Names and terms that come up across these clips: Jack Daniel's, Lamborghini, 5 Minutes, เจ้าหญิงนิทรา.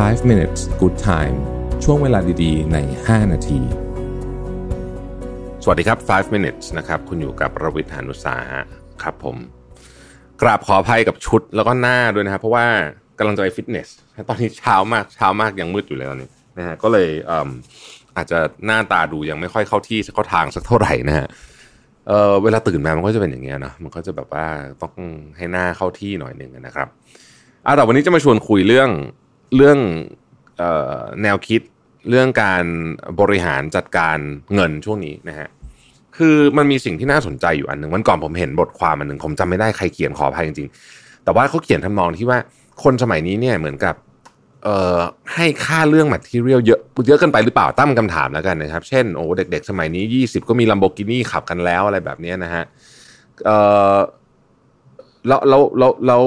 5 Minutes Good Time ช่วงเวลาดีๆใน5นาทีสวัสดีครับ5 Minutes นะครับคุณอยู่กับรวิทย์ หานุสาหะครับผมกราบขออภัยกับชุดแล้วก็หน้าด้วยนะครับเพราะว่ากำลังจะไปฟิตเนสตอนนี้เช้ามากยังมืดอยู่เลยตอนนี้นะฮะก็เลยอาจจะหน้าตาดูยังไม่ค่อยเข้าที่เข้าทางสักเท่าไหร่นะฮะเวลาตื่นมามันก็จะเป็นอย่างเงี้ยนะมันก็จะแบบว่าต้องให้หน้าเข้าที่หน่อยนึงนะครับแต่วันนี้จะมาชวนคุยเรื่องแนวคิดเรื่องการบริหารจัดการเงินช่วงนี้นะฮะคือมันมีสิ่งที่น่าสนใจอยู่อันนึงวันก่อนผมเห็นบทความอันนึงผมจำไม่ได้ใครเขียนขออภัยจริงๆแต่ว่าเขาเขียนทำนองที่ว่าคนสมัยนี้เนี่ยเหมือนกับให้ค่าเรื่อง material เยอะเกินไปหรือเปล่าตั้งคำถามแล้วกันนะครับเช่นโอ้เด็กๆสมัยนี้20ก็มี Lamborghini ขับกันแล้วอะไรแบบนี้นะฮะแล้ว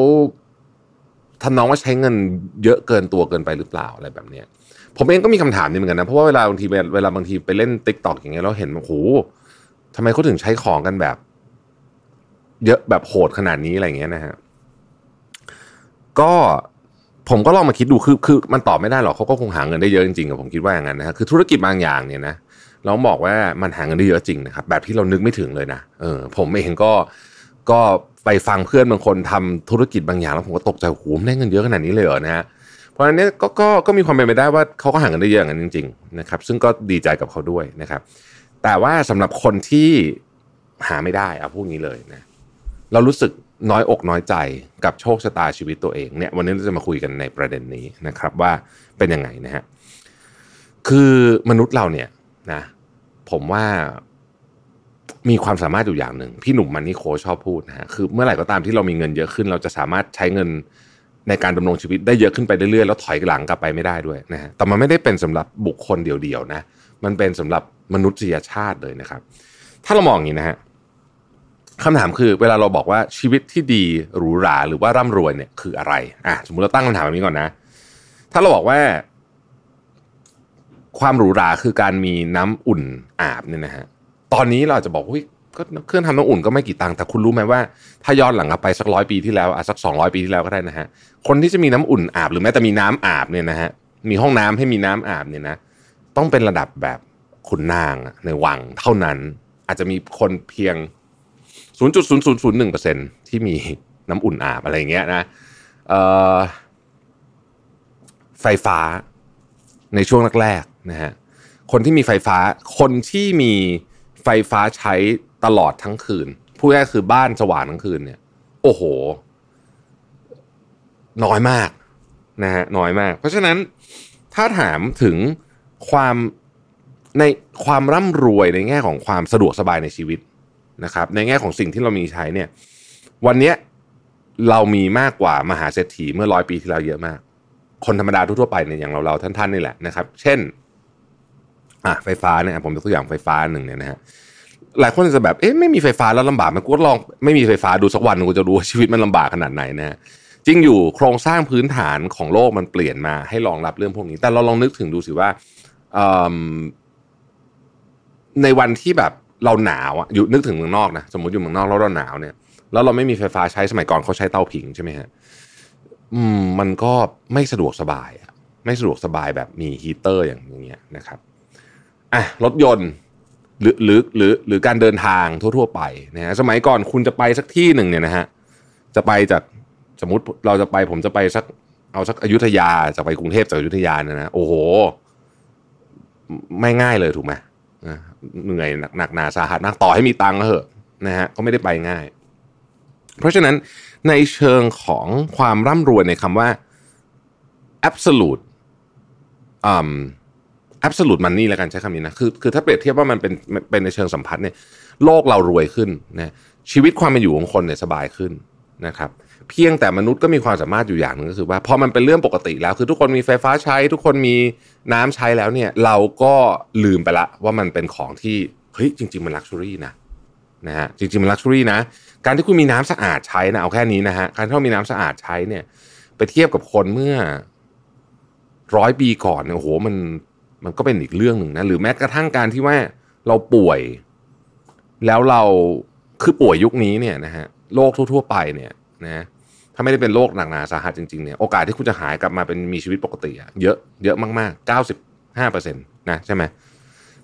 ทำนองว่าใช้เงินเยอะเกินตัวเกินไปหรือเปล่าอะไรแบบนี้ผมเองก็มีคำถามนี้เหมือนกันนะเพราะว่าเวลาบางทีไปเล่น TikTok อย่างเงี้ยแล้วเห็นโหทำไมเขาถึงใช้ของกันแบบเยอะแบบโหดขนาดนี้อะไรอย่างเงี้ยนะฮะก็ผมก็ลองมาคิดดูคือมันตอบไม่ได้หรอกเขาก็คงหาเงินได้เยอะจริงๆกับผมคิดว่าอย่างนั้นนะฮะคือธุรกิจบางอย่างเนี่ยนะเราบอกว่ามันหาเงินได้เยอะจริงนะครับแบบที่เรานึกไม่ถึงเลยนะผมเองก็ไปฟังเพื่อนบางคนทำธุรกิจบางอย่างแล้วผมก็ตกใจโหได้เงินเยอะขนาดนี้เลยเหรอนะฮะเพราะฉะนั้นเนี่ยก็มีความเป็นไปได้ว่าเขาก็หาเงินได้เยอะอย่างนั้นจริงๆนะครับซึ่งก็ดีใจกับเขาด้วยนะครับแต่ว่าสำหรับคนที่หาไม่ได้เอาพวกนี้เลยนะเรารู้สึกน้อยอกน้อยใจกับโชคชะตาชีวิตตัวเองเนี่ยวันนี้เราจะมาคุยกันในประเด็นนี้นะครับว่าเป็นยังไงนะฮะคือมนุษย์เราเนี่ยนะผมว่ามีความสามารถอยู่อย่างหนึ่งพี่หนุ่มมันนี่โคชอบพูดนะฮะคือเมื่อไหร่ก็ตามที่เรามีเงินเยอะขึ้นเราจะสามารถใช้เงินในการดำรงชีวิตได้เยอะขึ้นไปเรื่อยๆแล้วถอยหลังกลับไปไม่ได้ด้วยนะฮะแต่มันไม่ได้เป็นสำหรับบุคคลเดียวๆนะมันเป็นสำหรับมนุษยชาติเลยนะครับถ้าเรามองอย่างนี้นะฮะคำถามคือเวลาเราบอกว่าชีวิตที่ดีหรูหราหรือว่าร่ำรวยเนี่ยคืออะไรสมมุติเราตั้งคำถามแบบนี้ก่อนนะถ้าเราบอกว่าความหรูหราคือการมีน้ำอุ่นอาบเนี่ยนะฮะตอนนี้เราจะบอกว่าก็เครื่องทำน้ำอุ่นก็ไม่กี่ตังค์แต่คุณรู้ไหมว่าถ้าย้อนหลังกลับไปสัก100ปีที่แล้วสัก200ปีที่แล้วก็ได้นะฮะคนที่จะมีน้ำอุ่นอาบหรือแม้แต่มีน้ำอาบเนี่ยนะฮะมีห้องน้ำให้มีน้ำอาบเนี่ยนะต้องเป็นระดับแบบขุนนางในวังเท่านั้นอาจจะมีคนเพียง0.0001% ที่มีน้ำอุ่นอาบอะไรอย่างเงี้ยนะไฟฟ้าในช่วงแรกๆนะฮะคนที่มีไฟฟ้าใช้ตลอดทั้งคืนพูดง่ายคือบ้านสว่างทั้งคืนเนี่ยโอ้โหน้อยมากนะฮะน้อยมากเพราะฉะนั้นถ้าถามถึงความร่ำรวยในแง่ของความสะดวกสบายในชีวิตนะครับในแง่ของสิ่งที่เรามีใช้เนี่ยวันนี้เรามีมากกว่ามหาเศรษฐีเมื่อ100ปีที่แล้วเยอะมากคนธรรมดาทั่วไปเนี่ยอย่างเราท่านนี่แหละนะครับเช่นไฟฟ้าเนี่ยผมยกตัวอย่างไฟฟ้าหนึ่งเนี่ยนะฮะหลายคนจะแบบเอ๊ะไม่มีไฟฟ้าแล้วลำบากมันกูลองไม่มีไฟฟ้าดูสักวันกูจะรู้ว่าชีวิตมันลำบากขนาดไหนนะฮะจริงอยู่โครงสร้างพื้นฐานของโลกมันเปลี่ยนมาให้รองรับเรื่องพวกนี้แต่เราลองนึกถึงดูสิว่าในวันที่แบบเราหนาวอยู่นึกถึงเมืองนอกนะสมมติอยู่เมืองนอกแล้วเราหนาวเนี่ยแล้วเราไม่มีไฟฟ้าใช้สมัยก่อนเขาใช้เตาผิงใช่ไหมฮะมันก็ไม่สะดวกสบายแบบมีฮีเตอร์อย่างเงี้ยนะครับรถยนต์หรือการเดินทางทั่วๆไปนะฮะสมัยก่อนคุณจะไปสักที่หนึ่งเนี่ยนะฮะจะไปจากสมมติผมจะไปสักอยุธยาจะไปกรุงเทพจากอยุธยาเนี่ยนะโอ้โหไม่ง่ายเลยถูกไหมเหนื่อยหนักหนาสาหัสนักต่อให้มีตังค์ก็เถอะนะฮะก็ไม่ได้ไปง่ายเพราะฉะนั้นในเชิงของความร่ำรวยในคำว่า absolute money แล้วกันใช้คำนี้นะคือถ้าเปรียบเทียบว่ามันเป็นในเชิงสัมพันธ์เนี่ยโลกเรารวยขึ้นนะชีวิตความเป็นอยู่ของคนเนี่ยสบายขึ้นนะครับเพียงแต่มนุษย์ก็มีความสามารถอยู่อย่างนึงก็คือว่าพอมันเป็นเรื่องปกติแล้วคือทุกคนมีไฟฟ้าใช้ทุกคนมีน้ำใช้แล้วเนี่ยเราก็ลืมไปละว่ามันเป็นของที่เฮ้ยจริงๆมันลักชัวรี่นะฮะจริงๆมันลักชัวรี่นะการที่คุณมีน้ำสะอาดใช้นะเอาแค่นี้นะฮะการที่เรามีน้ำสะอาดใช้เนี่ยไปเทียบกับคนเมื่อ100ปีก่อนเนี่ยโอ้โหมันก็เป็นอีกเรื่องนึงนะหรือแม้กระทั่งการที่ว่าเราป่วยแล้วเราคือป่วยยุคนี้เนี่ยนะฮะโรคทั่วๆไปเนี่ยนะ ถ้าไม่ได้เป็นโรคหนักหนาสาหัสจริงๆเนี่ยโอกาสที่คุณจะหายกลับมาเป็นมีชีวิตปกติอะเยอะเยอะมากๆ 95% นะใช่ไหม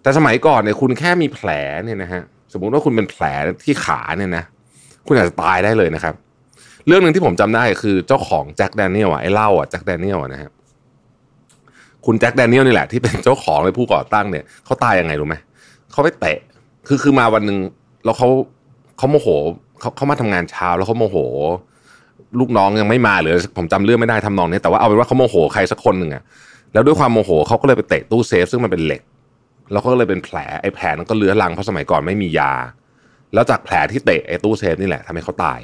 แต่สมัยก่อนเนี่ยคุณแค่มีแผลเนี่ยนะฮะสมมุติว่าคุณเป็นแผลที่ขาเนี่ยนะคุณอาจจะตายได้เลยนะครับเรื่องนึงที่ผมจำได้คือเจ้าของ Jack Daniel's ไอ้เหล้าอ่ะ Jack Daniel's นะฮะคุณ Jack Daniel's นี่แหละที่เป็นเจ้าของและผู้ก่อตั้งเนี่ยเขาตายยังไงรู้ไหมเขาไปเตะคือมาวันนึงแล้วเขาโมโหเขามาทำงานเช้าแล้วเขาโมโหลูกน้องยังไม่มาหรือผมจำเรื่องไม่ได้ทำนองนี้แต่ว่าเอาเป็นว่าเขาโมโหใครสักคนหนึ่งอ่ะแล้วด้วยความโมโหเขาก็เลยไปเตะตู้เซฟซึ่งมันเป็นเหล็กแล้วก็เลยเป็นแผลไอ้แผลนั้นก็เลื้อรังเพราะสมัยก่อนไม่มียาแล้วจากแผลที่เตะไอ้ตู้เซฟนี่แหละทำให้เขาตาย